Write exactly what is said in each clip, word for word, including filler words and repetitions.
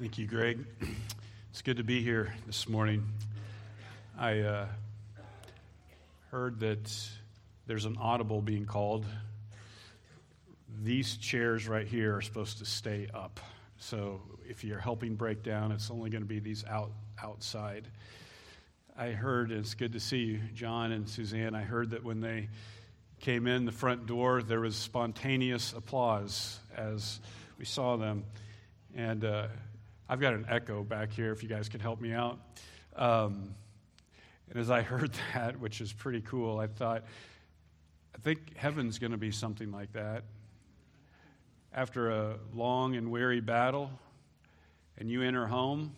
Thank you, Greg. It's good to be here this morning. I uh, heard that there's an audible being called. These chairs right here are supposed to stay up. So if you're helping break down, it's only going to be these out outside. I heard, and it's good to see you, John and Suzanne, I heard that when they came in the front door, there was spontaneous applause as we saw them. And uh, I've got an echo back here, if you guys could help me out. Um, and as I heard that, which is pretty cool, I thought, I think heaven's going to be something like that. After a long and weary battle, and you enter home,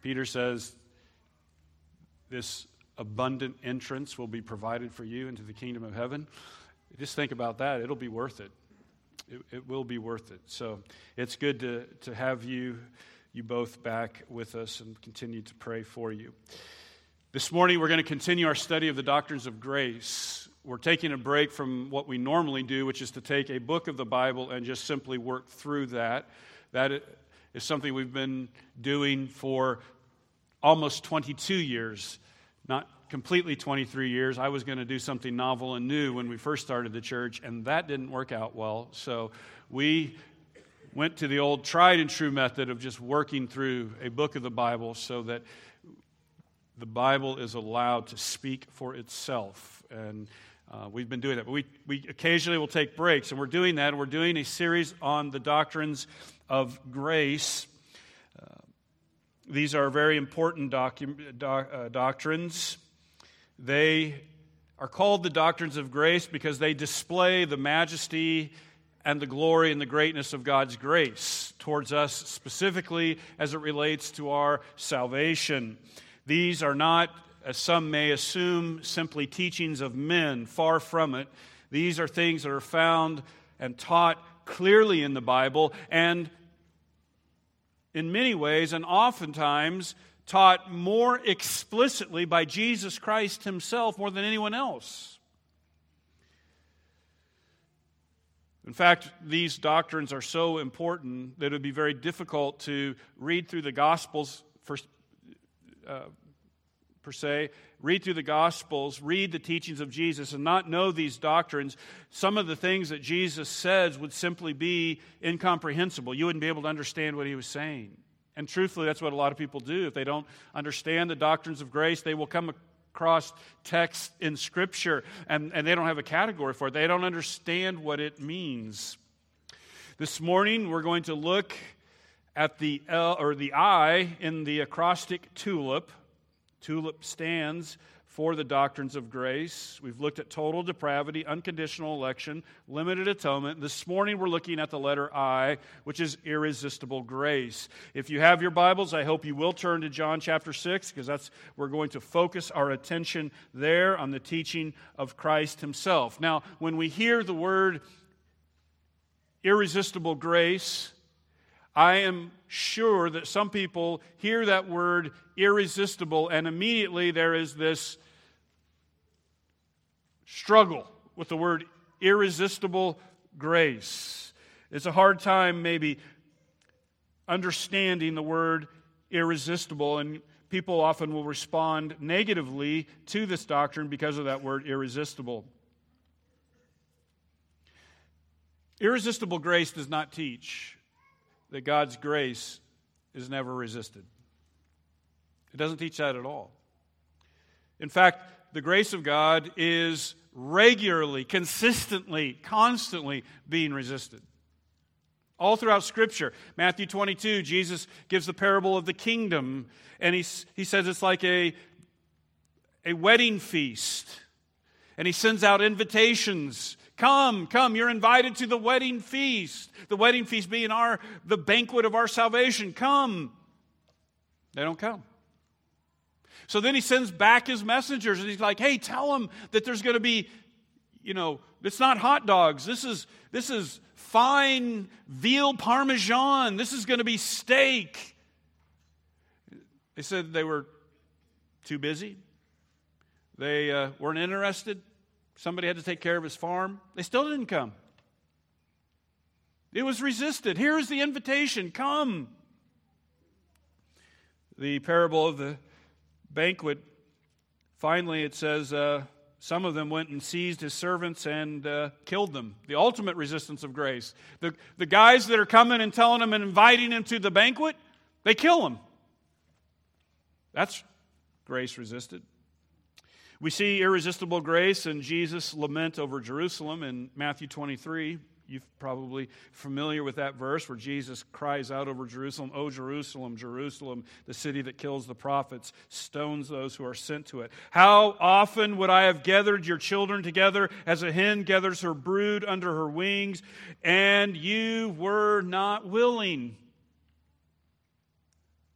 Peter says, this abundant entrance will be provided for you into the kingdom of heaven. Just think about that. It'll be worth it. It, it will be worth it. So it's good to, to have you, you both back with us and continue to pray for you. This morning, we're going to continue our study of the Doctrines of Grace. We're taking a break from what we normally do, which is to take a book of the Bible and just simply work through that. That is something we've been doing for almost twenty-two years, not completely twenty-three years. I was going to do something novel and new when we first started the church, and that didn't work out well. So we went to the old tried and true method of just working through a book of the Bible so that the Bible is allowed to speak for itself. And uh, we've been doing that. But we, we occasionally will take breaks, and we're doing that. And we're doing a series on the doctrines of grace. Uh, these are very important docu- doc, uh, doctrines. They are called the doctrines of grace because they display the majesty and the glory and the greatness of God's grace towards us specifically as it relates to our salvation. These are not, as some may assume, simply teachings of men. Far from it. These are things that are found and taught clearly in the Bible and in many ways and oftentimes taught more explicitly by Jesus Christ himself more than anyone else. In fact, these doctrines are so important that it would be very difficult to read through the Gospels, for, uh, per se, read through the Gospels, read the teachings of Jesus, and not know these doctrines. Some of the things that Jesus says would simply be incomprehensible. You wouldn't be able to understand what he was saying. And truthfully, that's what a lot of people do. If they don't understand the doctrines of grace, they will come across text in Scripture, and, and they don't have a category for it. They don't understand what it means. This morning, we're going to look at the L, or the I in the acrostic TULIP. TULIP stands for the doctrines of grace. We've looked at total depravity, unconditional election, limited atonement. This morning we're looking at the letter I, which is irresistible grace. If you have your Bibles, I hope you will turn to John chapter six, because that's we're going to focus our attention there on the teaching of Christ himself. Now, when we hear the word irresistible grace, I am sure that some people hear that word irresistible and immediately there is this struggle with the word irresistible grace. It's a hard time maybe understanding the word irresistible, and people often will respond negatively to this doctrine because of that word irresistible. Irresistible grace does not teach that God's grace is never resisted. It doesn't teach that at all. In fact, the grace of God is regularly, consistently, constantly being resisted. All throughout Scripture, Matthew twenty-two, Jesus gives the parable of the kingdom, and he, he says it's like a, a wedding feast, and he sends out invitations. Come, come, you're invited to the wedding feast. The wedding feast being our the banquet of our salvation. Come. They don't come. So then he sends back his messengers, and he's like, hey, tell them that there's going to be, you know, it's not hot dogs. This is, this is fine veal parmesan. This is going to be steak. They said they were too busy. They uh, weren't interested. Somebody had to take care of his farm. They still didn't come. It was resisted. Here is the invitation. Come. the parable of the banquet, finally it says uh, some of them went and seized his servants and uh, killed them. The ultimate resistance of grace. The, the guys that are coming and telling him and inviting him to the banquet, they kill them. That's grace resisted. We see irresistible grace in Jesus' lament over Jerusalem in Matthew twenty-three. You're probably familiar with that verse where Jesus cries out over Jerusalem, "O Jerusalem, Jerusalem, the city that kills the prophets, stones those who are sent to it. How often would I have gathered your children together as a hen gathers her brood under her wings, and you were not willing."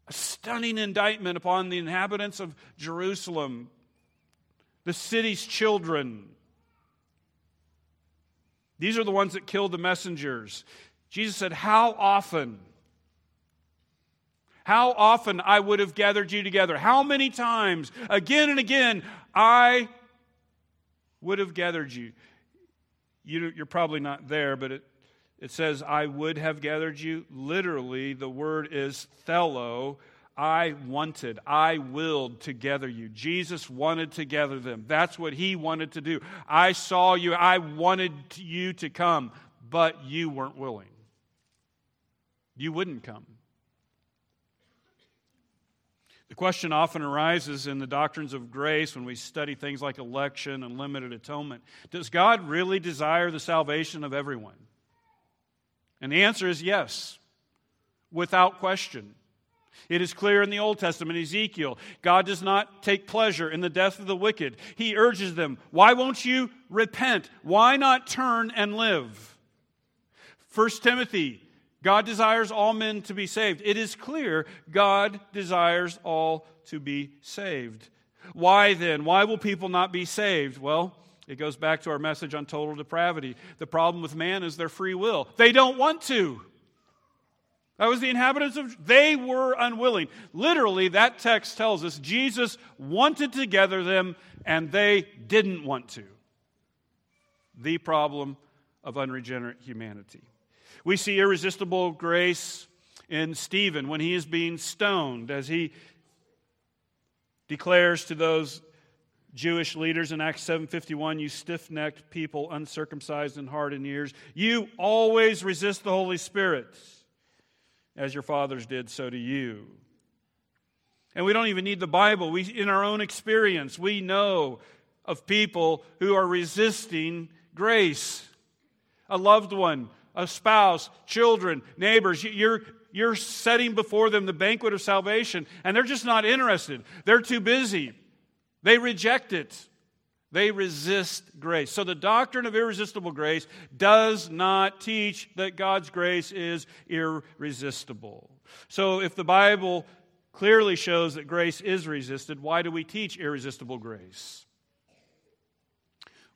A stunning indictment upon the inhabitants of Jerusalem, the city's children. These are the ones that killed the messengers. Jesus said, how often? How often I would have gathered you together? How many times? Again and again, I would have gathered you. you you're probably not there, but it, it says, I would have gathered you. Literally, the word is thelo. I wanted, I willed to gather you. Jesus wanted to gather them. That's what he wanted to do. I saw you, I wanted you to come, but you weren't willing. You wouldn't come. The question often arises in the doctrines of grace when we study things like election and limited atonement. Does God really desire the salvation of everyone? And the answer is yes, without question. It is clear in the Old Testament, Ezekiel, God does not take pleasure in the death of the wicked. He urges them, why won't you repent? Why not turn and live? First Timothy, God desires all men to be saved. It is clear God desires all to be saved. Why then? Why will people not be saved? Well, it goes back to our message on total depravity. The problem with man is their free will. They don't want to. That was the inhabitants of, they were unwilling. Literally, that text tells us Jesus wanted to gather them and they didn't want to. The problem of unregenerate humanity. We see irresistible grace in Stephen when he is being stoned, as he declares to those Jewish leaders in Acts seven fifty-one, you stiff-necked people, uncircumcised in heart and ears, you always resist the Holy Spirit. As your fathers did, so do you. And we don't even need the Bible. We, in our own experience, we know of people who are resisting grace. A loved one, a spouse, children, neighbors. You're, you're setting before them the banquet of salvation, and they're just not interested. They're too busy. They reject it. They resist grace. So the doctrine of irresistible grace does not teach that God's grace is irresistible. So if the Bible clearly shows that grace is resisted, why do we teach irresistible grace?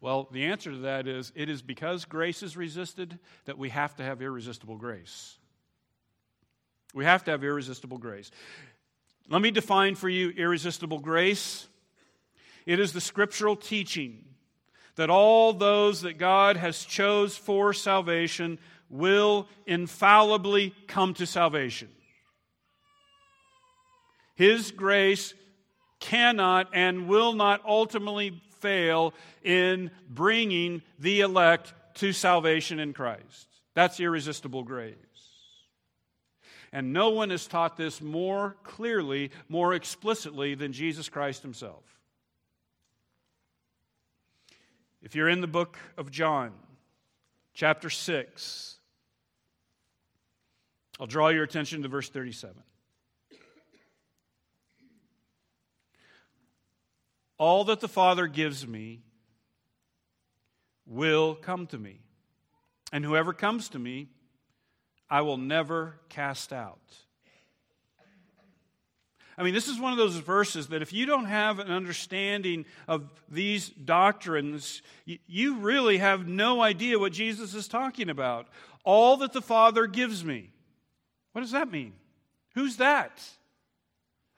Well, the answer to that is, it is because grace is resisted that we have to have irresistible grace. We have to have irresistible grace. Let me define for you irresistible grace. It is the scriptural teaching that all those that God has chose for salvation will infallibly come to salvation. His grace cannot and will not ultimately fail in bringing the elect to salvation in Christ. That's irresistible grace. And no one has taught this more clearly, more explicitly than Jesus Christ himself. If you're in the book of John, chapter six, I'll draw your attention to verse thirty-seven. All that the Father gives me will come to me, and whoever comes to me, I will never cast out. I mean, this is one of those verses that if you don't have an understanding of these doctrines, you really have no idea what Jesus is talking about. All that the Father gives me. What does that mean? Who's that?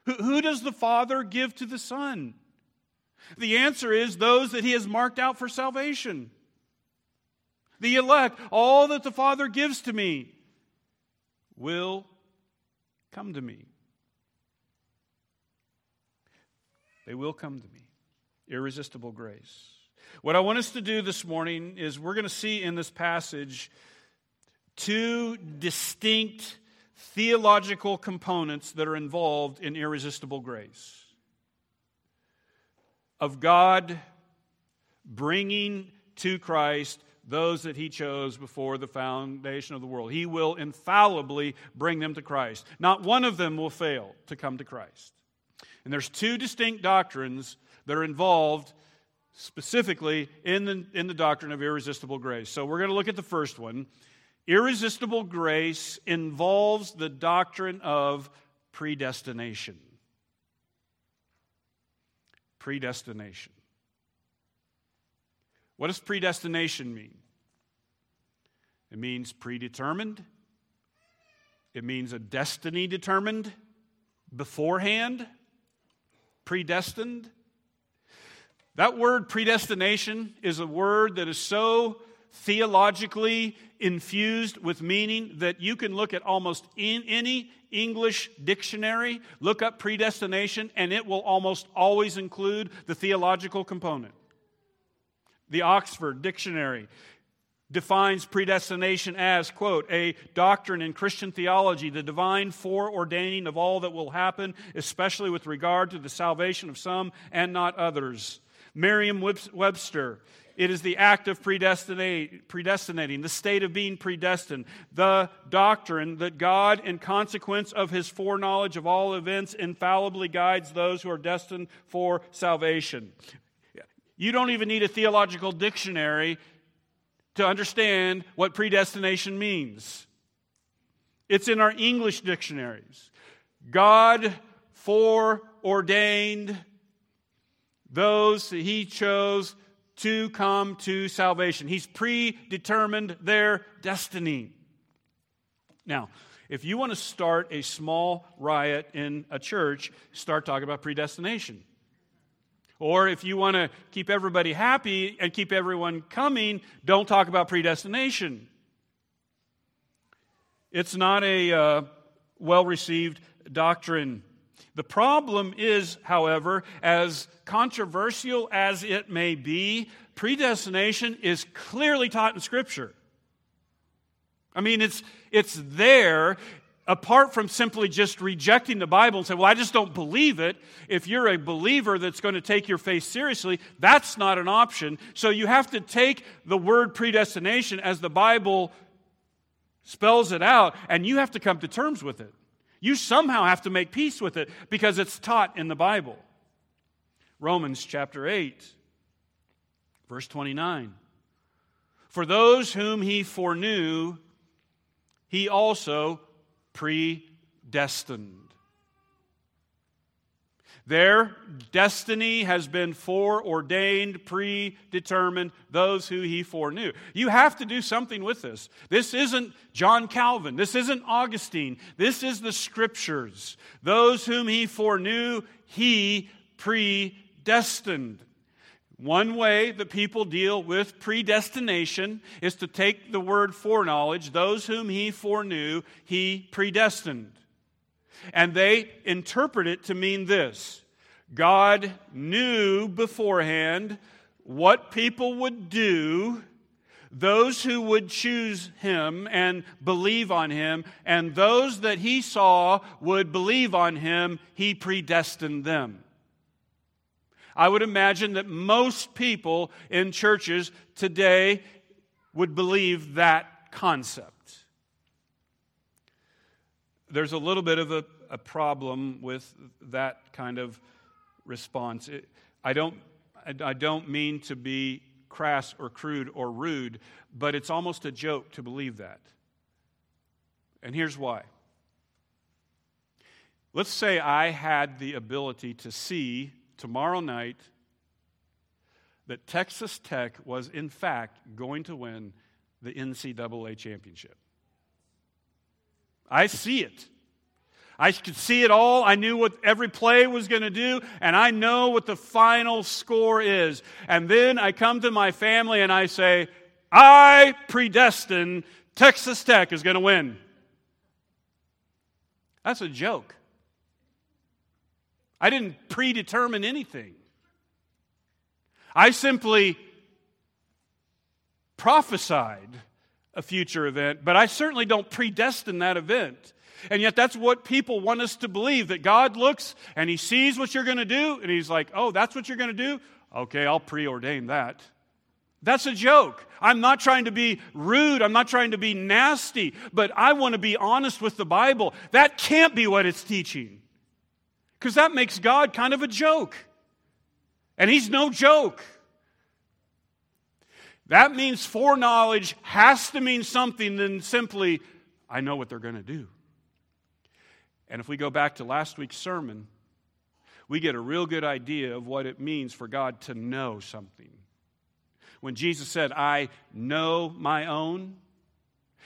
Who, who does the Father give to the Son? The answer is those that he has marked out for salvation. The elect, all that the Father gives to me will come to me. They will come to me. Irresistible grace. What I want us to do this morning is we're going to see in this passage two distinct theological components that are involved in irresistible grace. Of God bringing to Christ those that He chose before the foundation of the world. He will infallibly bring them to Christ. Not one of them will fail to come to Christ. And there's two distinct doctrines that are involved specifically in the, in the doctrine of irresistible grace. So we're going to look at the first one. Irresistible grace involves the doctrine of predestination. Predestination. What does predestination mean? It means predetermined. It means a destiny determined beforehand. Predestined. That word predestination is a word that is so theologically infused with meaning that you can look at almost in any English dictionary, look up predestination, and it will almost always include the theological component. The Oxford Dictionary defines predestination as, quote, a doctrine in Christian theology, the divine foreordaining of all that will happen, especially with regard to the salvation of some and not others. Merriam-Webster, it is the act of predestinating, the state of being predestined, the doctrine that God, in consequence of His foreknowledge of all events, infallibly guides those who are destined for salvation. You don't even need a theological dictionary to understand what predestination means. It's in our English dictionaries. God foreordained those that He chose to come to salvation. He's predetermined their destiny. Now, if you want to start a small riot in a church, start talking about predestination. Or if you want to keep everybody happy and keep everyone coming, don't talk about predestination. It's not a uh, well-received doctrine. The problem is, however, as controversial as it may be, predestination is clearly taught in Scripture. I mean, it's it's there. Apart from simply just rejecting the Bible and saying, well, I just don't believe it, if you're a believer that's going to take your faith seriously, that's not an option. So you have to take the word predestination as the Bible spells it out, and you have to come to terms with it. You somehow have to make peace with it because it's taught in the Bible. Romans chapter eight, verse twenty-nine. For those whom He foreknew, He also predestined. Their destiny has been foreordained, predetermined, those who He foreknew. You have to do something with this. This isn't John Calvin. This isn't Augustine. This is the Scriptures. Those whom He foreknew, He predestined. One way that people deal with predestination is to take the word foreknowledge, those whom He foreknew, He predestined. And they interpret it to mean this: God knew beforehand what people would do, those who would choose Him and believe on Him, and those that He saw would believe on Him, He predestined them. I would imagine that most people in churches today would believe that concept. There's a little bit of a, a problem with that kind of response. It, I don't, I, I don't mean to be crass or crude or rude, but it's almost a joke to believe that. And here's why. Let's say I had the ability to see tomorrow night that Texas Tech was in fact going to win the N C double A championship. I see it. I could see it all. I knew what every play was going to do, and I know what the final score is. And then I come to my family and I say, I predestine Texas Tech is going to win. That's a joke. I didn't predetermine anything. I simply prophesied a future event, but I certainly don't predestine that event. And yet that's what people want us to believe, that God looks and He sees what you're going to do, and He's like, oh, that's what you're going to do? Okay, I'll preordain that. That's a joke. I'm not trying to be rude. I'm not trying to be nasty, but I want to be honest with the Bible. That can't be what it's teaching, because that makes God kind of a joke, and He's no joke. That means foreknowledge has to mean something than simply, I know what they're going to do. And if we go back to last week's sermon, we get a real good idea of what it means for God to know something. When Jesus said, I know my own,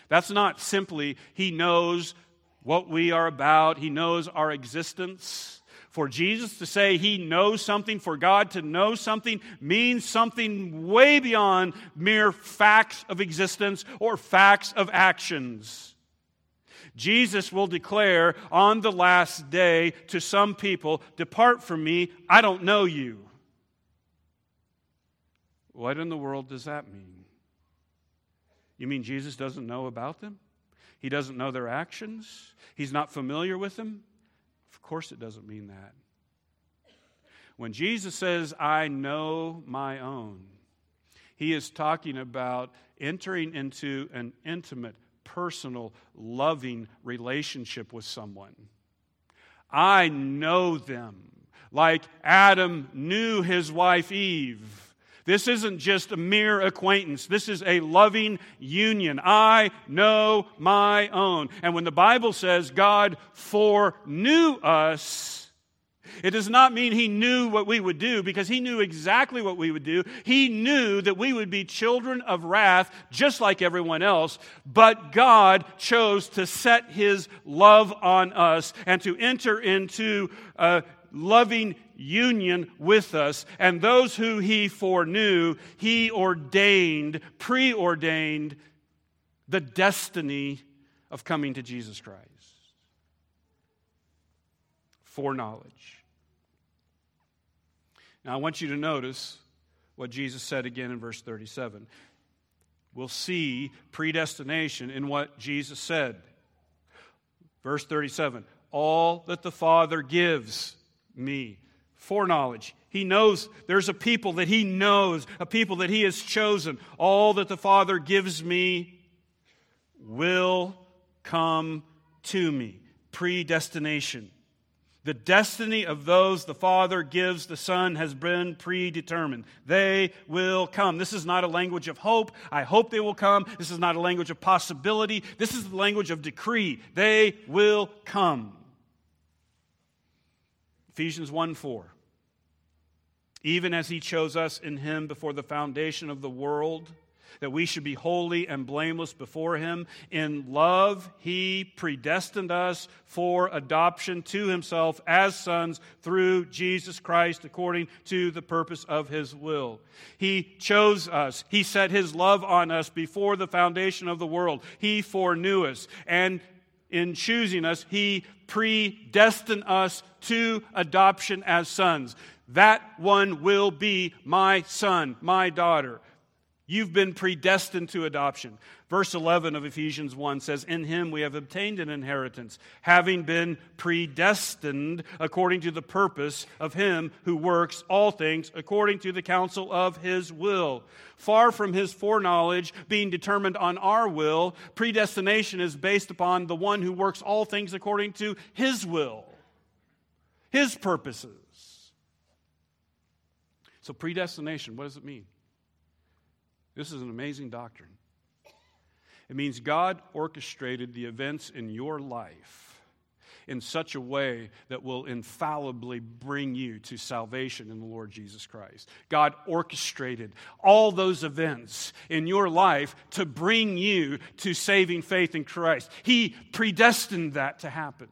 that's not simply He knows what we are about, He knows our existence. For Jesus to say He knows something, for God to know something, means something way beyond mere facts of existence or facts of actions. Jesus will declare on the last day to some people, depart from me, I don't know you. What in the world does that mean? You mean Jesus doesn't know about them? He doesn't know their actions? He's not familiar with them? Of course it doesn't mean that. When Jesus says, I know my own, He is talking about entering into an intimate, personal, loving relationship with someone. I know them, like Adam knew his wife Eve. This isn't just a mere acquaintance. This is a loving union. I know my own. And when the Bible says God foreknew us, it does not mean He knew what we would do, because He knew exactly what we would do. He knew that we would be children of wrath just like everyone else, but God chose to set His love on us and to enter into a loving union with us, and those who He foreknew, He ordained, preordained the destiny of coming to Jesus Christ. Foreknowledge. Now I want you to notice what Jesus said again in verse thirty-seven. We'll see predestination in what Jesus said. Verse thirty-seven, all that the Father gives me. Foreknowledge. He knows there's a people that He knows, a people that He has chosen. All that the Father gives me will come to me. Predestination. The destiny of those the Father gives the Son has been predetermined. They will come. This is not a language of hope. I hope they will come. This is not a language of possibility. This is the language of decree. They will come. Ephesians one four, even as He chose us in Him before the foundation of the world, that we should be holy and blameless before Him, in love He predestined us for adoption to Himself as sons through Jesus Christ according to the purpose of His will. He chose us. He set His love on us before the foundation of the world. He foreknew us, and in choosing us, He predestined us to adoption as sons. That one will be my son, my daughter. You've been predestined to adoption. Verse eleven of Ephesians one says, in Him we have obtained an inheritance, having been predestined according to the purpose of Him who works all things according to the counsel of His will. Far from His foreknowledge being determined on our will, predestination is based upon the one who works all things according to His will, His purposes. So predestination, what does it mean? This is an amazing doctrine. It means God orchestrated the events in your life in such a way that will infallibly bring you to salvation in the Lord Jesus Christ. God orchestrated all those events in your life to bring you to saving faith in Christ. He predestined that to happen.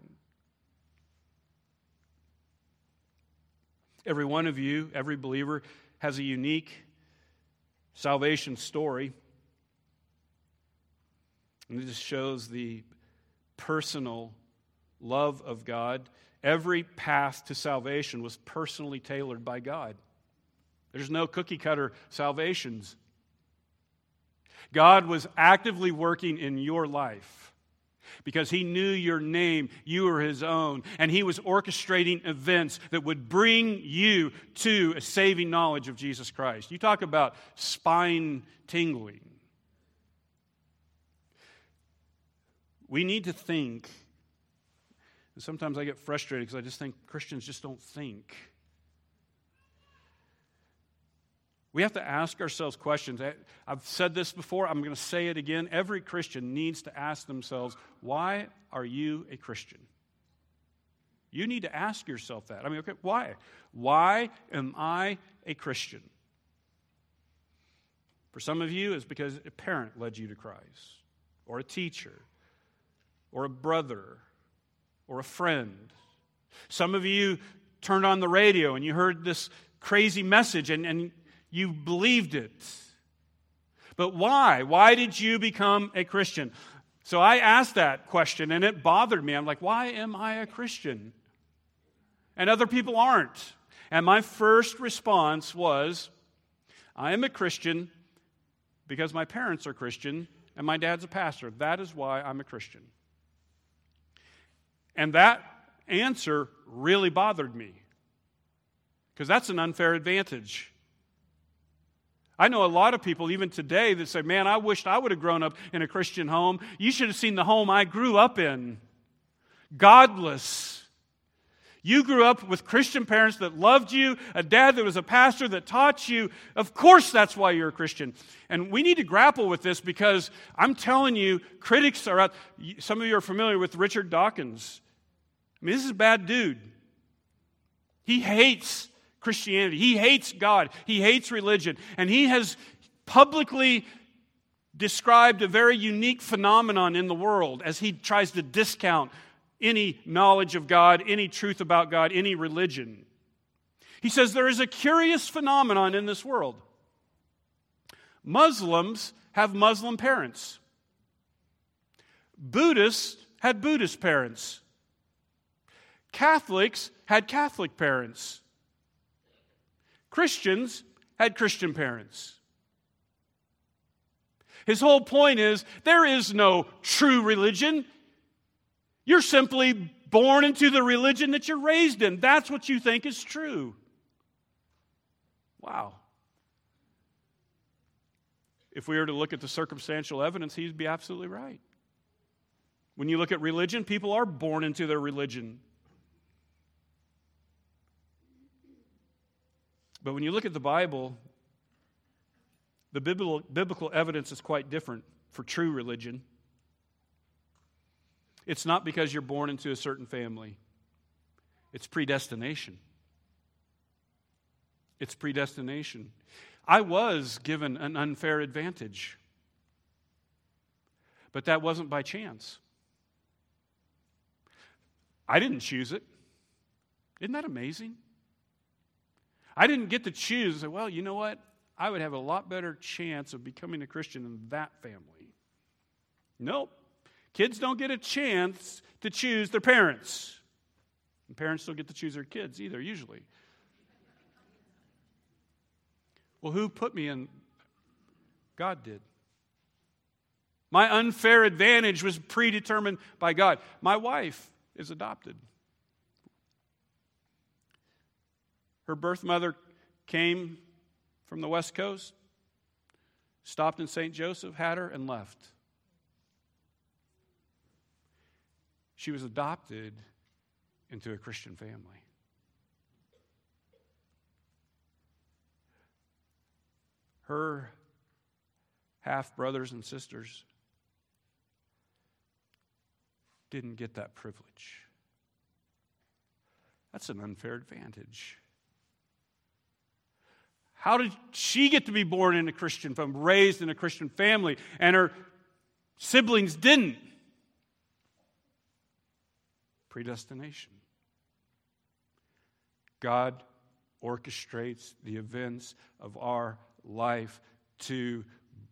Every one of you, every believer, has a unique salvation story. And it just shows the personal love of God. Every path to salvation was personally tailored by God. There's no cookie-cutter salvations. God was actively working in your life because He knew your name, you were His own, and He was orchestrating events that would bring you to a saving knowledge of Jesus Christ. You talk about spine tingling. We need to think, and sometimes I get frustrated because I just think Christians just don't think. We have to ask ourselves questions. I've said this before. I'm going to say it again. Every Christian needs to ask themselves, why are you a Christian? You need to ask yourself that. I mean, okay, why? Why am I a Christian? For some of you, it's because a parent led you to Christ, or a teacher, or a brother, or a friend. Some of you turned on the radio and you heard this crazy message and... and you believed it. But why? Why did you become a Christian? So I asked that question, and it bothered me. I'm like, why am I a Christian? And other people aren't. And my first response was, I am a Christian because my parents are Christian, and my dad's a pastor. That is why I'm a Christian. And that answer really bothered me, because that's an unfair advantage. I know a lot of people, even today, that say, man, I wished I would have grown up in a Christian home. You should have seen the home I grew up in. Godless. You grew up with Christian parents that loved you, a dad that was a pastor that taught you. Of course that's why you're a Christian. And we need to grapple with this, because I'm telling you, critics are out. Some of you are familiar with Richard Dawkins. I mean, this is a bad dude. He hates Christianity. He hates God. He hates religion. And he has publicly described a very unique phenomenon in the world as he tries to discount any knowledge of God, any truth about God, any religion. He says there is a curious phenomenon in this world. Muslims have Muslim parents. Buddhists had Buddhist parents. Catholics had Catholic parents. Christians had Christian parents. His whole point is, there is no true religion. You're simply born into the religion that you're raised in. That's what you think is true. Wow. If we were to look at the circumstantial evidence, he'd be absolutely right. When you look at religion, people are born into their religion. But when you look at the Bible, the biblical evidence is quite different for true religion. It's not because you're born into a certain family. It's predestination. It's predestination. I was given an unfair advantage, but that wasn't by chance. I didn't choose it. Isn't that amazing? I didn't get to choose. Well, you know what? I would have a lot better chance of becoming a Christian in that family. Nope. Kids don't get a chance to choose their parents. And parents don't get to choose their kids either, usually. Well, who put me in? God did. My unfair advantage was predetermined by God. My wife is adopted. Her birth mother came from the West Coast, stopped in Saint Joseph, had her, and left. She was adopted into a Christian family. Her half-brothers and sisters didn't get that privilege. That's an unfair advantage. How did she get to be born in a Christian family, raised in a Christian family, and her siblings didn't? Predestination. God orchestrates the events of our life to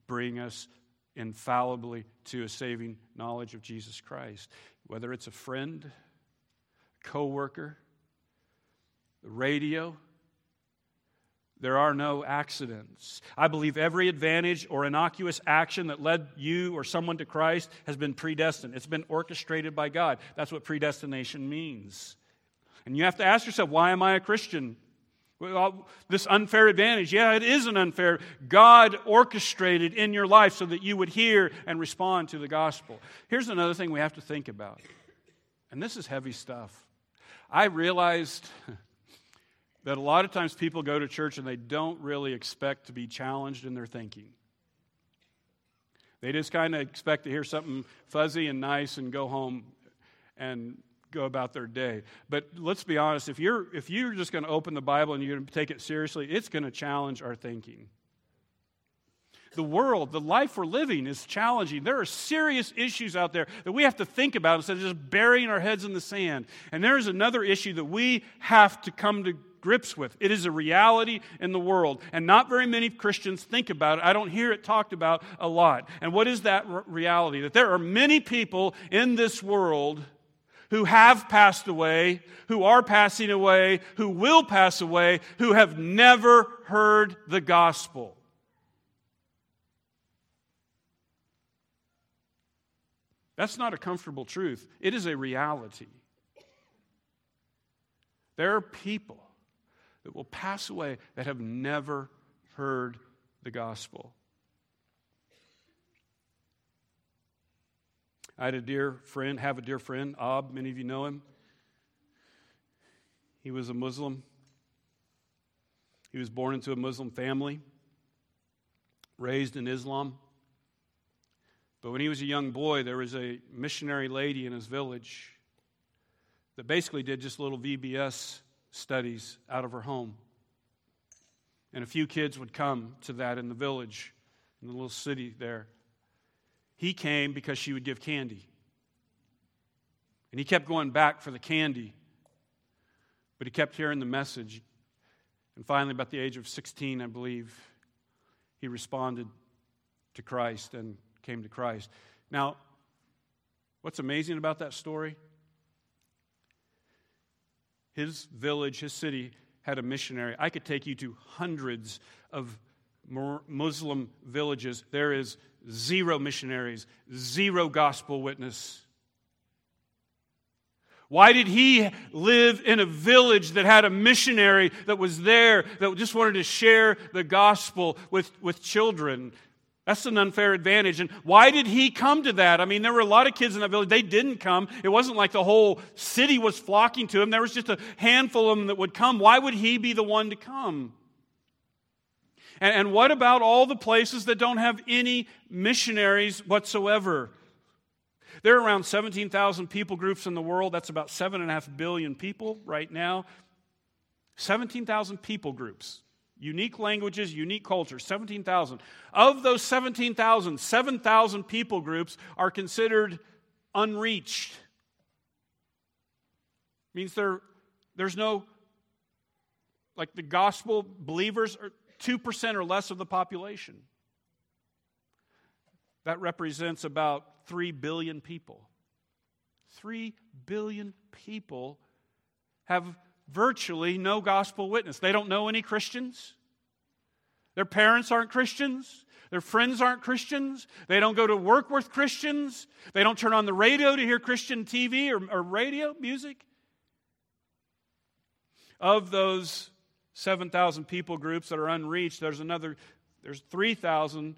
bring us infallibly to a saving knowledge of Jesus Christ. Whether it's a friend, coworker, the radio. There are no accidents. I believe every advantage or innocuous action that led you or someone to Christ has been predestined. It's been orchestrated by God. That's what predestination means. And you have to ask yourself, why am I a Christian? Well, this unfair advantage, yeah, it is an unfair. God orchestrated in your life so that you would hear and respond to the gospel. Here's another thing we have to think about, and this is heavy stuff. I realized that a lot of times people go to church and they don't really expect to be challenged in their thinking. They just kind of expect to hear something fuzzy and nice and go home and go about their day. But let's be honest, if you're if you're just going to open the Bible and you're going to take it seriously, it's going to challenge our thinking. The world, the life we're living is challenging. There are serious issues out there that we have to think about instead of just burying our heads in the sand. And there is another issue that we have to come to grips with. It is a reality in the world, and not very many Christians think about it. I don't hear it talked about a lot. And what is that reality? That there are many people in this world who have passed away, who are passing away, who will pass away, who have never heard the gospel. That's not a comfortable truth. It is a reality. There are people that will pass away that have never heard the gospel. I had a dear friend, have a dear friend, Ab, many of you know him. He was a Muslim. He was born into a Muslim family, raised in Islam. But when he was a young boy, there was a missionary lady in his village that basically did just little V B S studies out of her home. And a few kids would come to that in the village, in the little city there. He came because she would give candy. And he kept going back for the candy, but he kept hearing the message. And finally, about the age of sixteen, I believe, he responded to Christ and came to Christ. Now, what's amazing about that story? His village, his city, had a missionary. I could take you to hundreds of Muslim villages. There is zero missionaries, zero gospel witness. Why did he live in a village that had a missionary that was there, that just wanted to share the gospel with, with children? That's an unfair advantage. And why did he come to that? I mean, there were a lot of kids in that village. They didn't come. It wasn't like the whole city was flocking to him. There was just a handful of them that would come. Why would he be the one to come? And, and what about all the places that don't have any missionaries whatsoever? There are around seventeen thousand people groups in the world. That's about seven point five billion people right now. seventeen thousand people groups. Unique languages, unique cultures, seventeen thousand. Of those seventeen thousand, seven thousand people groups are considered unreached. It means there, there's no, like the gospel believers are two percent or less of the population. That represents about three billion people. three billion people have virtually no gospel witness. They don't know any Christians. Their parents aren't Christians. Their friends aren't Christians. They don't go to work with Christians. They don't turn on the radio to hear Christian T V or, or radio music. Of those seven thousand people groups that are unreached, there's another, there's three thousand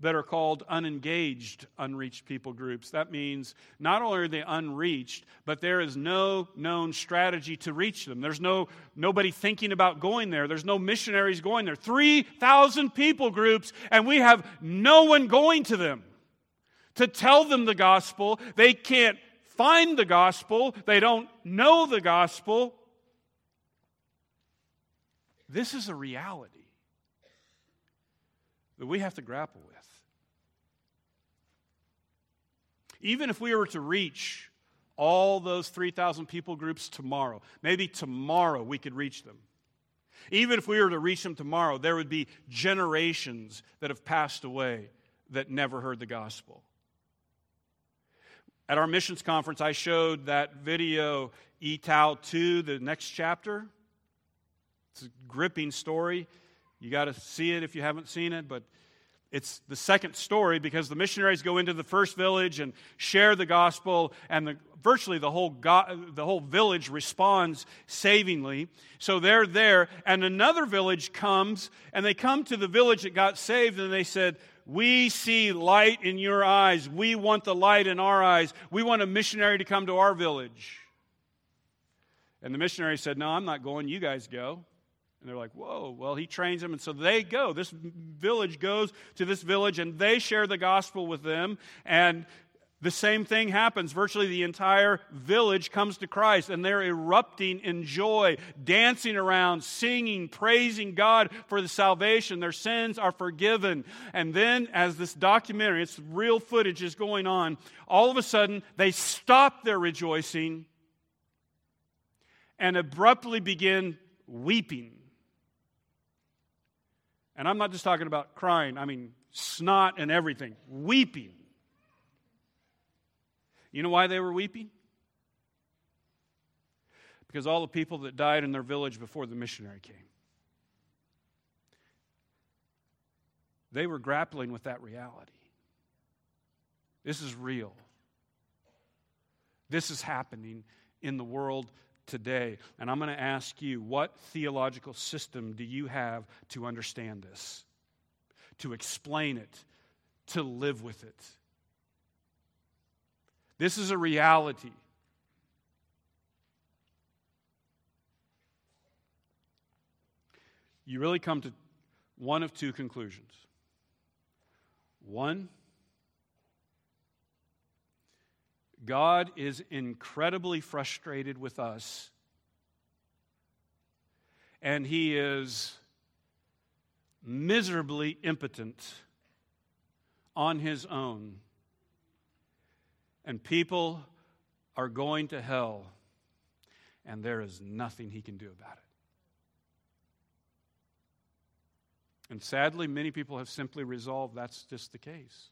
that are called unengaged, unreached people groups. That means not only are they unreached, but there is no known strategy to reach them. There's no nobody thinking about going there. There's no missionaries going there. three thousand people groups, and we have no one going to them to tell them the gospel. They can't find the gospel. They don't know the gospel. This is a reality that we have to grapple with. Even if we were to reach all those three thousand people groups tomorrow, maybe tomorrow we could reach them. Even if we were to reach them tomorrow, there would be generations that have passed away that never heard the gospel. At our missions conference, I showed that video, e Tau two, the next chapter. It's a gripping story. You got to see it if you haven't seen it, but it's the second story because the missionaries go into the first village and share the gospel, and the, virtually the whole go, the whole village responds savingly. So they're there, and another village comes, and they come to the village that got saved, and they said, "We see light in your eyes. We want the light in our eyes. We want a missionary to come to our village." And the missionary said, "No, I'm not going. You guys go." And they're like, "Whoa." Well, he trains them, and so they go. This village goes to this village, and they share the gospel with them, and the same thing happens. Virtually the entire village comes to Christ, and they're erupting in joy, dancing around, singing, praising God for the salvation. Their sins are forgiven. And then, as this documentary, it's real footage is going on, all of a sudden, they stop their rejoicing and abruptly begin weeping. And I'm not just talking about crying. I mean, snot and everything. Weeping. You know why they were weeping? Because all the people that died in their village before the missionary came. They were grappling with that reality. This is real. This is happening in the world today. And I'm going to ask you, what theological system do you have to understand this, to explain it, to live with it? This is a reality. You really come to one of two conclusions. One, God is incredibly frustrated with us, and He is miserably impotent on His own, and people are going to hell, and there is nothing He can do about it. And sadly, many people have simply resolved that's just the case.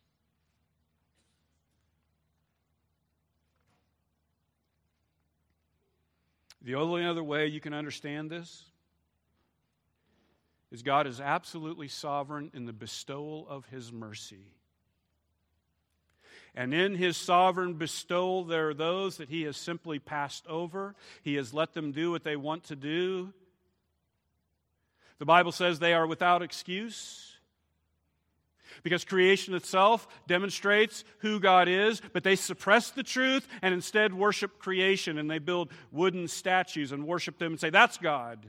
The only other way you can understand this is God is absolutely sovereign in the bestowal of His mercy. And in His sovereign bestowal, there are those that He has simply passed over. He has let them do what they want to do. The Bible says they are without excuse, because creation itself demonstrates who God is, but they suppress the truth and instead worship creation, and they build wooden statues and worship them and say, "That's God."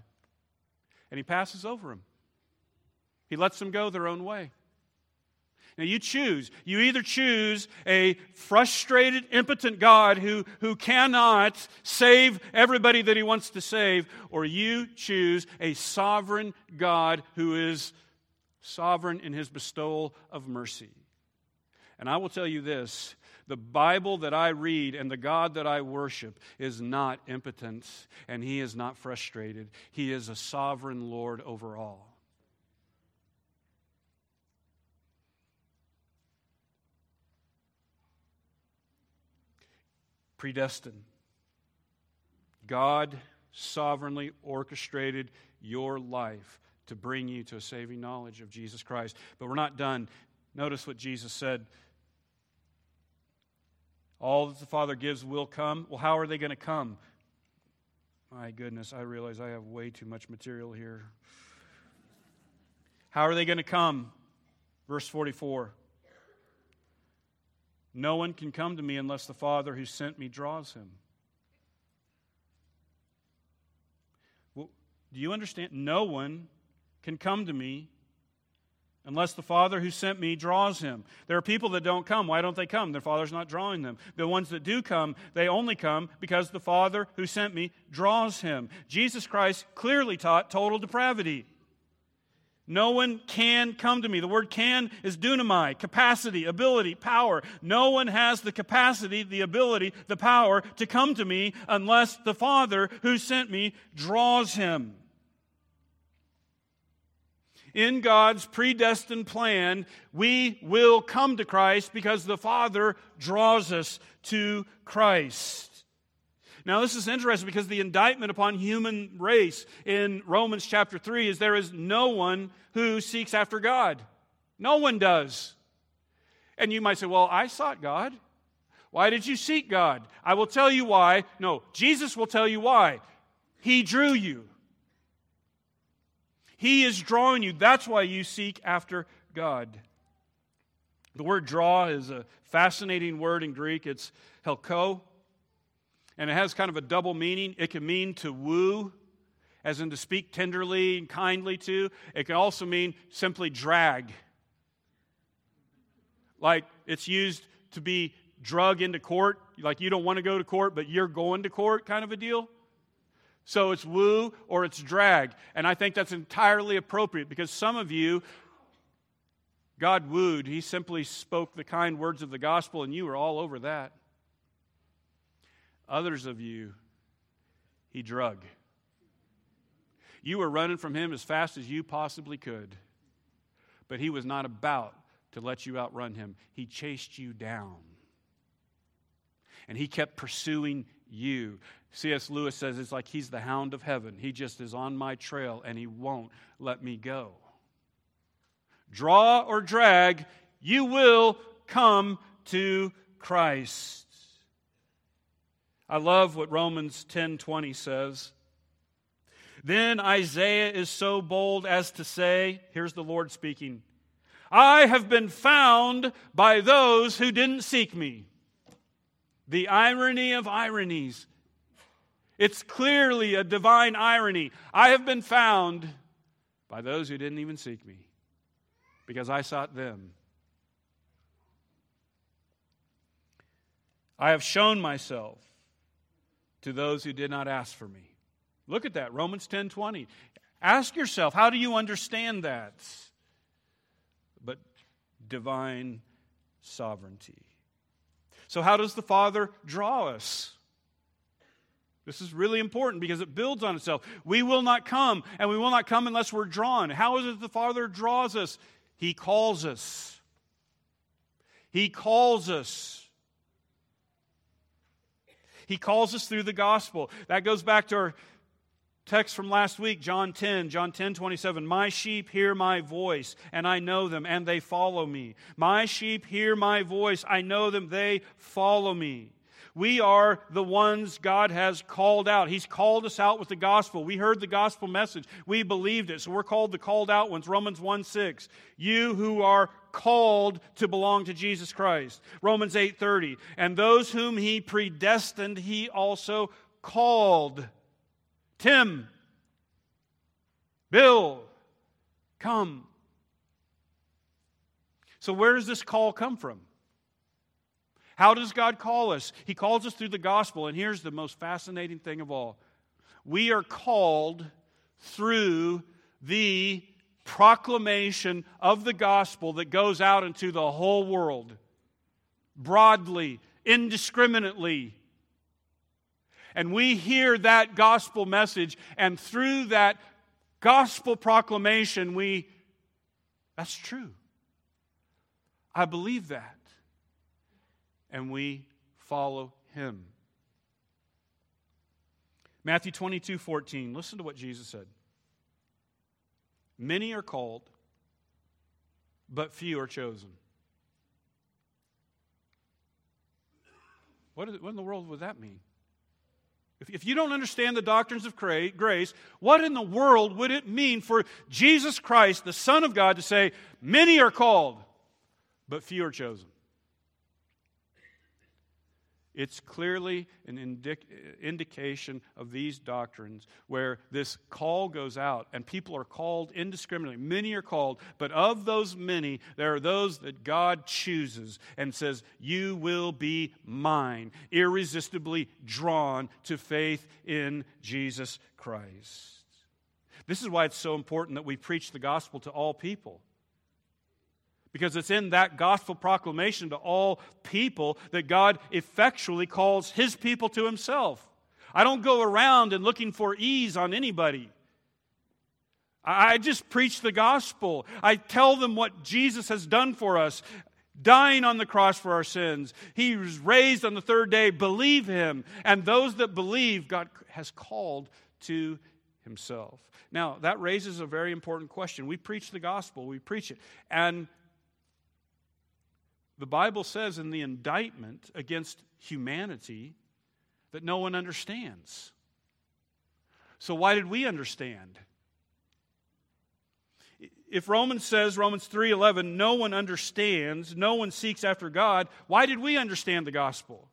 And He passes over them. He lets them go their own way. Now you choose. You either choose a frustrated, impotent God who, who cannot save everybody that He wants to save, or you choose a sovereign God who is sovereign in His bestowal of mercy. And I will tell you this, the Bible that I read and the God that I worship is not impotent, and He is not frustrated. He is a sovereign Lord over all. Predestined. God sovereignly orchestrated your life to bring you to a saving knowledge of Jesus Christ. But we're not done. Notice what Jesus said. All that the Father gives will come. Well, how are they going to come? My goodness, I realize I have way too much material here. How are they going to come? Verse forty-four. No one can come to me unless the Father who sent me draws him. Well, do you understand? No one can come to me unless the Father who sent me draws him. There are people that don't come. Why don't they come? Their Father's not drawing them. The ones that do come, they only come because the Father who sent me draws him. Jesus Christ clearly taught total depravity. No one can come to me. The word can is dunamai, capacity, ability, power. No one has the capacity, the ability, the power to come to me unless the Father who sent me draws him. in God's predestined plan, we will come to Christ because the Father draws us to Christ. Now, this is interesting because the indictment upon human race in Romans chapter three is there is no one who seeks after God. No one does. And you might say, well, I sought God. Why did you seek God? I will tell you why. No, Jesus will tell you why. He drew you. He is drawing you. That's why you seek after God. The word draw is a fascinating word in Greek. It's helko, and it has kind of a double meaning. It can mean to woo, as in to speak tenderly and kindly to. It can also mean simply drag. Like it's used to be drug into court, like you don't want to go to court, but you're going to court kind of a deal. So it's woo or it's drag. And I think that's entirely appropriate because some of you, God wooed. He simply spoke the kind words of the gospel and you were all over that. Others of you, He drug. You were running from Him as fast as you possibly could. But He was not about to let you outrun Him. He chased you down. And He kept pursuing you. C S Lewis says it's like He's the hound of heaven. He just is on my trail and He won't let me go. Draw or drag, you will come to Christ. I love what Romans ten twenty says. Then Isaiah is so bold as to say, here's the Lord speaking, I have been found by those who didn't seek me. The irony of ironies. It's clearly a divine irony. I have been found by those who didn't even seek me because I sought them. I have shown myself to those who did not ask for me. Look at that, Romans ten twenty. Ask yourself, how do you understand that? But divine sovereignty. So how does the Father draw us? This is really important because it builds on itself. We will not come, and we will not come unless we're drawn. How is it the Father draws us? He calls us. He calls us. He calls us through the gospel. That goes back to our text from last week, John ten, John ten, twenty-seven. My sheep hear my voice, and I know them, and they follow me. My sheep hear my voice, I know them, they follow me. We are the ones God has called out. He's called us out with the gospel. We heard the gospel message. We believed it. So we're called the called out ones. Romans one six. You who are called to belong to Jesus Christ. Romans eight thirty. And those whom He predestined, He also called. Tim, Bill, come. So where does this call come from? How does God call us? He calls us through the gospel, and here's the most fascinating thing of all. We are called through the proclamation of the gospel that goes out into the whole world, broadly, indiscriminately. And we hear that gospel message, and through that gospel proclamation, we, that's true. I believe that. And we follow Him. Matthew twenty-two fourteen. Listen to what Jesus said. Many are called, but few are chosen. What, is, what in the world would that mean? If, if you don't understand the doctrines of grace, what in the world would it mean for Jesus Christ, the Son of God, to say, many are called, but few are chosen? It's clearly an indic- indication of these doctrines where this call goes out and people are called indiscriminately. Many are called, but of those many, there are those that God chooses and says, you will be mine, irresistibly drawn to faith in Jesus Christ. This is why it's so important that we preach the gospel to all people. Because it's in that gospel proclamation to all people that God effectually calls His people to Himself. I don't go around and looking for ease on anybody. I just preach the gospel. I tell them what Jesus has done for us, dying on the cross for our sins. He was raised on the third day. Believe him. And those that believe, God has called to himself. Now, that raises a very important question. We preach the gospel. We preach it. And the Bible says in the indictment against humanity that no one understands. So why did we understand? If Romans says, Romans three eleven, no one understands, no one seeks after God, why did we understand the gospel?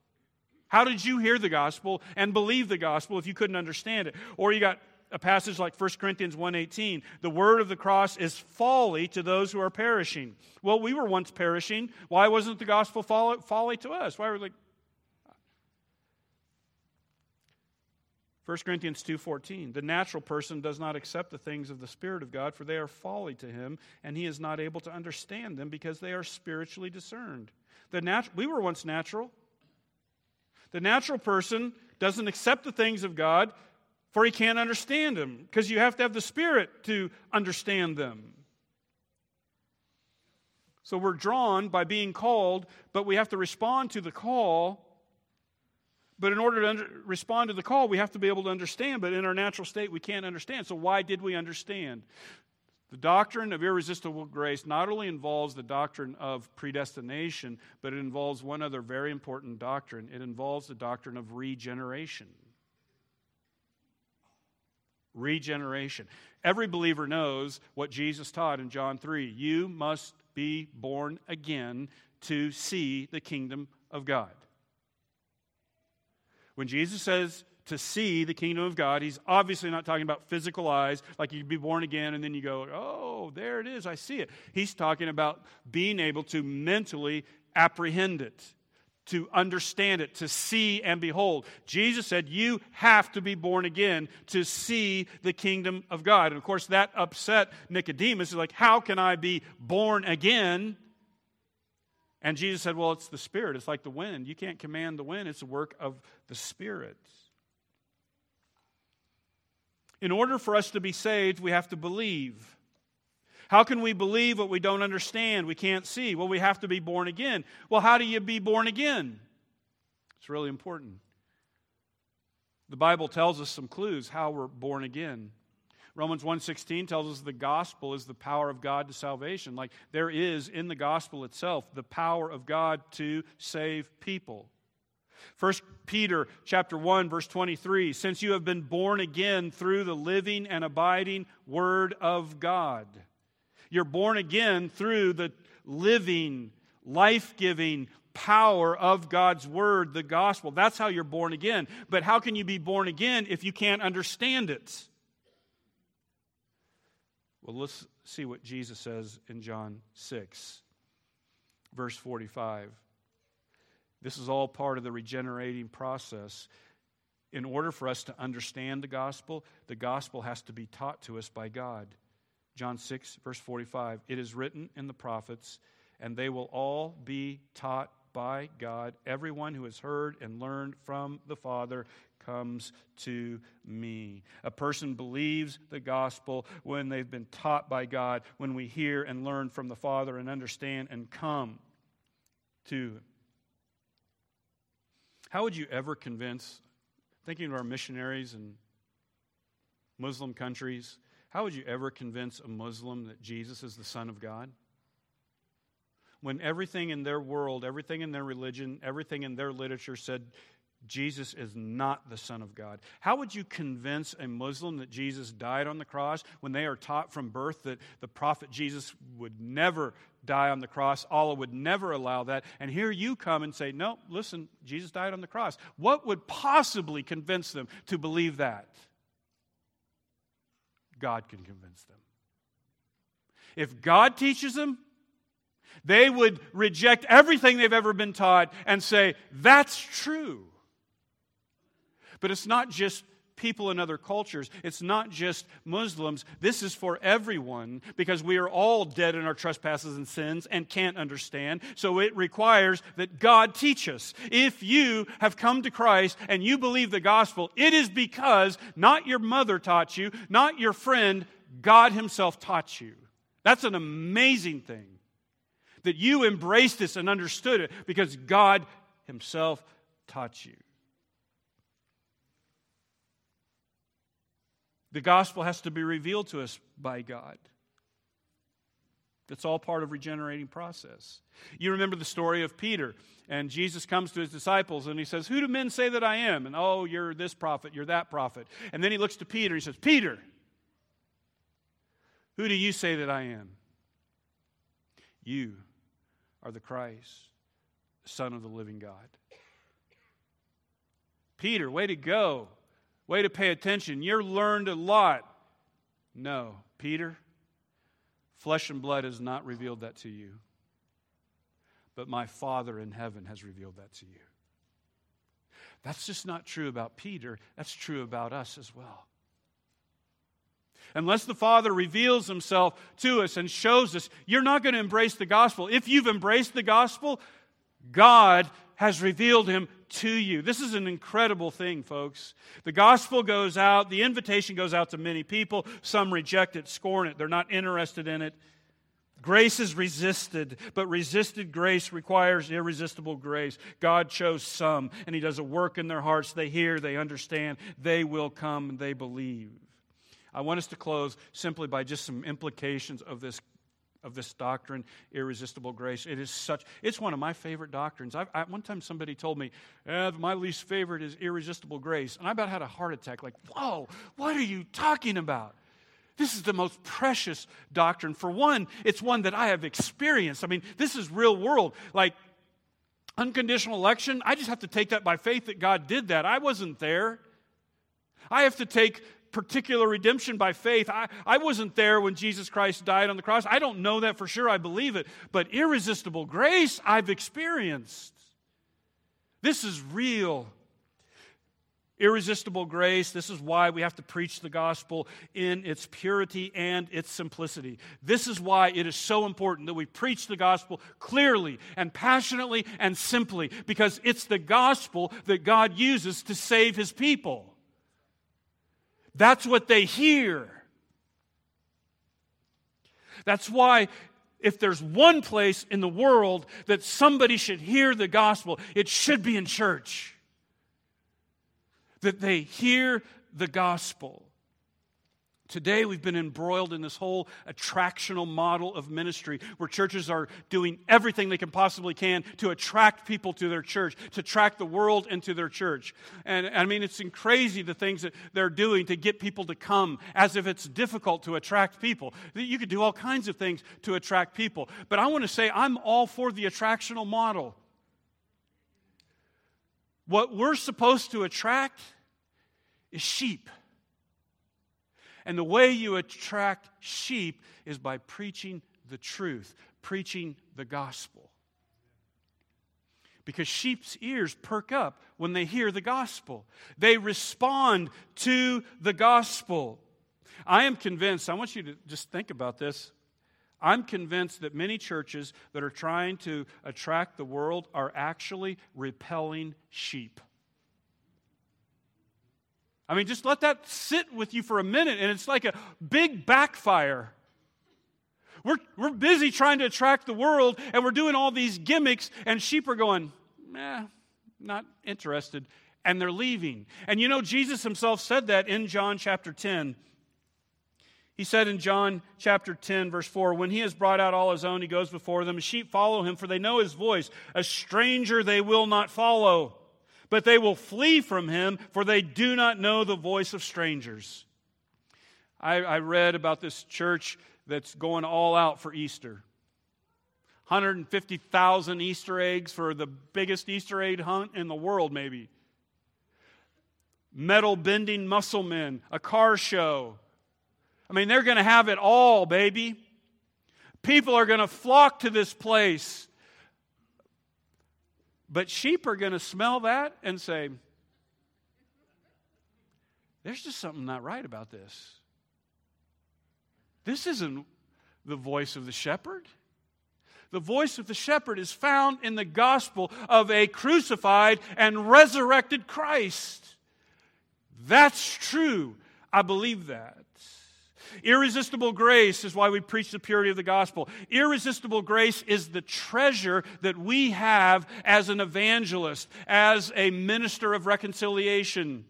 How did you hear the gospel and believe the gospel if you couldn't understand it? Or you got a passage like First Corinthians one eighteen, the word of the cross is folly to those who are perishing. Well, we were once perishing. Why wasn't the gospel folly to us? Why were they... First Corinthians two fourteen, the natural person does not accept the things of the Spirit of God, for they are folly to him, and he is not able to understand them because they are spiritually discerned. The nat- we were once natural. The natural person doesn't accept the things of God, for he can't understand them, because you have to have the Spirit to understand them. So we're drawn by being called, but we have to respond to the call. But in order to under, respond to the call, we have to be able to understand. But in our natural state, we can't understand. So why did we understand? The doctrine of irresistible grace not only involves the doctrine of predestination, but it involves one other very important doctrine. It involves the doctrine of regeneration. Regeneration. Every believer knows what Jesus taught in John three. You must be born again to see the kingdom of God. When Jesus says to see the kingdom of God, he's obviously not talking about physical eyes, like you'd be born again and then you go, oh, there it is, I see it. He's talking about being able to mentally apprehend it, to understand it, to see and behold. Jesus said you have to be born again to see the kingdom of God. And of course, that upset Nicodemus. He's like, how can I be born again? And Jesus said, well, it's the Spirit. It's like the wind. You can't command the wind. It's the work of the Spirit. In order for us to be saved, we have to believe. How can we believe what we don't understand, we can't see? Well, we have to be born again. Well, how do you be born again? It's really important. The Bible tells us some clues how we're born again. Romans one sixteen tells us the gospel is the power of God to salvation. Like there is in the gospel itself the power of God to save people. First Peter chapter one verse twenty-three, since you have been born again through the living and abiding word of God. You're born again through the living, life-giving power of God's word, the gospel. That's how you're born again. But how can you be born again if you can't understand it? Well, let's see what Jesus says in John six, verse forty-five. This is all part of the regenerating process. In order for us to understand the gospel, the gospel has to be taught to us by God. John six, verse forty-five, it is written in the prophets, and they will all be taught by God. Everyone who has heard and learned from the Father comes to me. A person believes the gospel when they've been taught by God, when we hear and learn from the Father and understand and come to him. How would you ever convince, thinking of our missionaries in Muslim countries, how would you ever convince a Muslim that Jesus is the Son of God? When everything in their world, everything in their religion, everything in their literature said Jesus is not the Son of God. How would you convince a Muslim that Jesus died on the cross when they are taught from birth that the prophet Jesus would never die on the cross, Allah would never allow that, and here you come and say, no, listen, Jesus died on the cross. What would possibly convince them to believe that? God can convince them. If God teaches them, they would reject everything they've ever been taught and say, that's true. But it's not just people in other cultures. It's not just Muslims. This is for everyone because we are all dead in our trespasses and sins and can't understand. So it requires that God teach us. If you have come to Christ and you believe the gospel, it is because not your mother taught you, not your friend, God himself taught you. That's an amazing thing, that you embraced this and understood it because God himself taught you. The gospel has to be revealed to us by God. That's all part of regenerating process. You remember the story of Peter, and Jesus comes to his disciples and he says, "Who do men say that I am?" And, "Oh, you're this prophet, you're that prophet." And then he looks to Peter and he says, "Peter, who do you say that I am?" "You are the Christ, the Son of the living God." Peter, way to go. Way to pay attention. You're learned a lot. No, Peter, flesh and blood has not revealed that to you, but my Father in heaven has revealed that to you. That's just not true about Peter. That's true about us as well. Unless the Father reveals himself to us and shows us, you're not going to embrace the gospel. If you've embraced the gospel, God has revealed him to you. This is an incredible thing, folks. The gospel goes out, the invitation goes out to many people. Some reject it, scorn it. They're not interested in it. Grace is resisted, but resisted grace requires irresistible grace. God chose some, and he does a work in their hearts. They hear, they understand, they will come, they believe. I want us to close simply by just some implications of this of this doctrine, irresistible grace. It is such, it's one of my favorite doctrines. I, I, one time somebody told me, eh, my least favorite is irresistible grace. And I about had a heart attack, like, whoa, what are you talking about? This is the most precious doctrine. For one, it's one that I have experienced. I mean, this is real world. Like, unconditional election, I just have to take that by faith that God did that. I wasn't there. I have to take particular redemption by faith. I, I wasn't there when Jesus Christ died on the cross. I don't know that for sure. I believe it. But irresistible grace I've experienced. This is real. Irresistible grace. This is why we have to preach the gospel in its purity and its simplicity. This is why it is so important that we preach the gospel clearly and passionately and simply, because it's the gospel that God uses to save his people. That's what they hear. That's why if there's one place in the world that somebody should hear the gospel, it should be in church. That they hear the gospel. Today we've been embroiled in this whole attractional model of ministry where churches are doing everything they can possibly can to attract people to their church, to attract the world into their church. And I mean, it's crazy the things that they're doing to get people to come, as if it's difficult to attract people. You could do all kinds of things to attract people. But I want to say I'm all for the attractional model. What we're supposed to attract is sheep. And the way you attract sheep is by preaching the truth, preaching the gospel. Because sheep's ears perk up when they hear the gospel. They respond to the gospel. I am convinced, I want you to just think about this. I'm convinced that many churches that are trying to attract the world are actually repelling sheep. I mean, just let that sit with you for a minute, and it's like a big backfire. We're, we're busy trying to attract the world, and we're doing all these gimmicks, and sheep are going, eh, not interested, and they're leaving. And you know, Jesus himself said that in John chapter ten. He said in John chapter ten, verse four, "When he has brought out all his own, he goes before them. The sheep follow him, for they know his voice. A stranger they will not follow. But they will flee from him, for they do not know the voice of strangers." I, I read about this church that's going all out for Easter. one hundred fifty thousand Easter eggs for the biggest Easter egg hunt in the world, maybe. Metal-bending muscle men, a car show. I mean, they're going to have it all, baby. People are going to flock to this place. But sheep are going to smell that and say, there's just something not right about this. This isn't the voice of the shepherd. The voice of the shepherd is found in the gospel of a crucified and resurrected Christ. That's true. I believe that. Irresistible grace is why we preach the purity of the gospel. Irresistible grace is the treasure that we have as an evangelist, as a minister of reconciliation.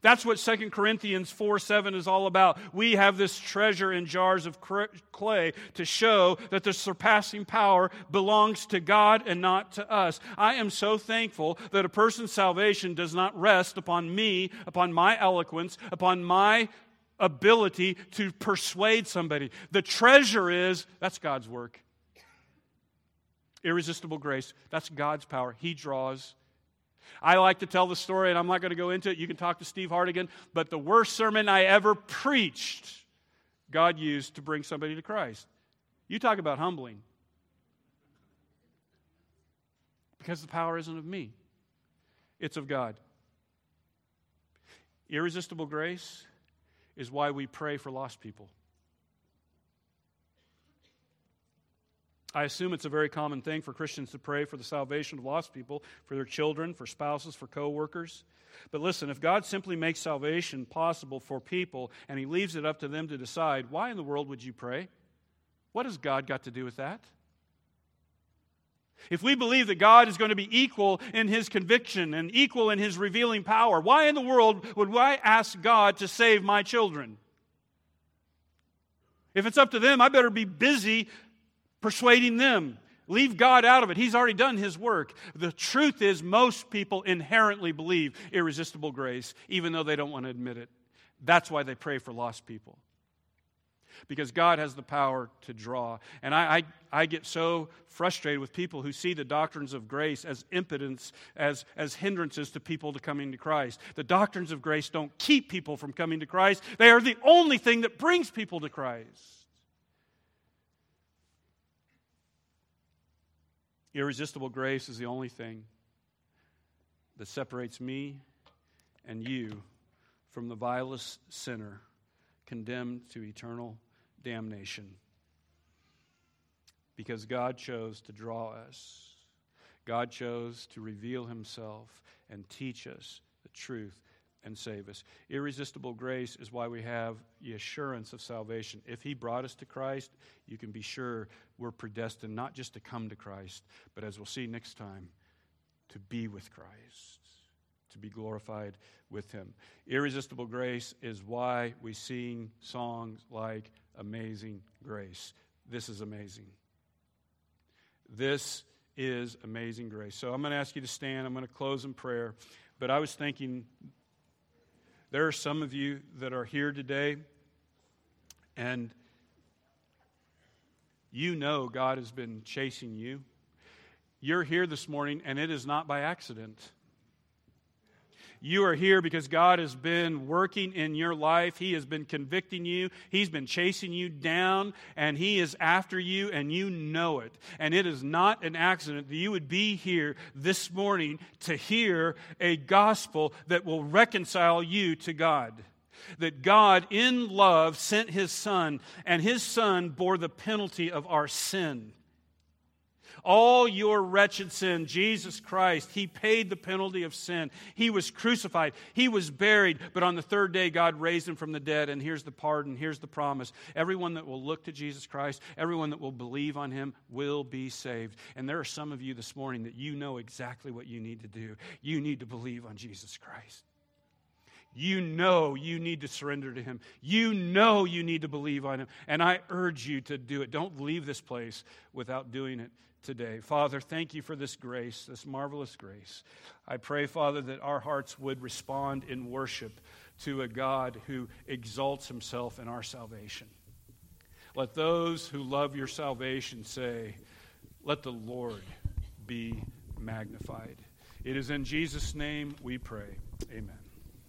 That's what Second Corinthians four seven is all about. We have this treasure in jars of clay to show that the surpassing power belongs to God and not to us. I am so thankful that a person's salvation does not rest upon me, upon my eloquence, upon my ability to persuade somebody. The treasure is, that's God's work. Irresistible grace, that's God's power. He draws. I like to tell the story, and I'm not going to go into it. You can talk to Steve Hardigan. But the worst sermon I ever preached, God used to bring somebody to Christ. You talk about humbling. Because the power isn't of me. It's of God. Irresistible grace is why we pray for lost people. I assume it's a very common thing for Christians to pray for the salvation of lost people, for their children, for spouses, for co-workers. But listen, if God simply makes salvation possible for people and He leaves it up to them to decide, why in the world would you pray? What has God got to do with that? If we believe that God is going to be equal in His conviction and equal in His revealing power, why in the world would I ask God to save my children? If it's up to them, I better be busy persuading them. Leave God out of it. He's already done His work. The truth is, most people inherently believe irresistible grace, even though they don't want to admit it. That's why they pray for lost people. Because God has the power to draw. And I, I, I get so frustrated with people who see the doctrines of grace as impotence, as, as hindrances to people to coming to Christ. The doctrines of grace don't keep people from coming to Christ. They are the only thing that brings people to Christ. Irresistible grace is the only thing that separates me and you from the vilest sinner condemned to eternal damnation. Because God chose to draw us. God chose to reveal Himself and teach us the truth and save us. Irresistible grace is why we have the assurance of salvation. If He brought us to Christ, you can be sure we're predestined not just to come to Christ, but as we'll see next time, to be with Christ, to be glorified with Him. Irresistible grace is why we sing songs like Amazing Grace. This is amazing. This is amazing grace. So I'm going to ask you to stand. I'm going to close in prayer. But I was thinking, there are some of you that are here today, and you know God has been chasing you. You're here this morning, and it is not by accident. You are here because God has been working in your life. He has been convicting you. He's been chasing you down, and He is after you, and you know it. And it is not an accident that you would be here this morning to hear a gospel that will reconcile you to God. That God, in love, sent His Son, and His Son bore the penalty of our sin. All your wretched sin, Jesus Christ, He paid the penalty of sin. He was crucified. He was buried. But on the third day, God raised Him from the dead. And here's the pardon. Here's the promise. Everyone that will look to Jesus Christ, everyone that will believe on Him will be saved. And there are some of you this morning that you know exactly what you need to do. You need to believe on Jesus Christ. You know you need to surrender to Him. You know you need to believe on Him. And I urge you to do it. Don't leave this place without doing it today. Father, thank You for this grace, this marvelous grace. I pray, Father, that our hearts would respond in worship to a God who exalts Himself in our salvation. Let those who love Your salvation say, let the Lord be magnified. It is in Jesus' name we pray. Amen.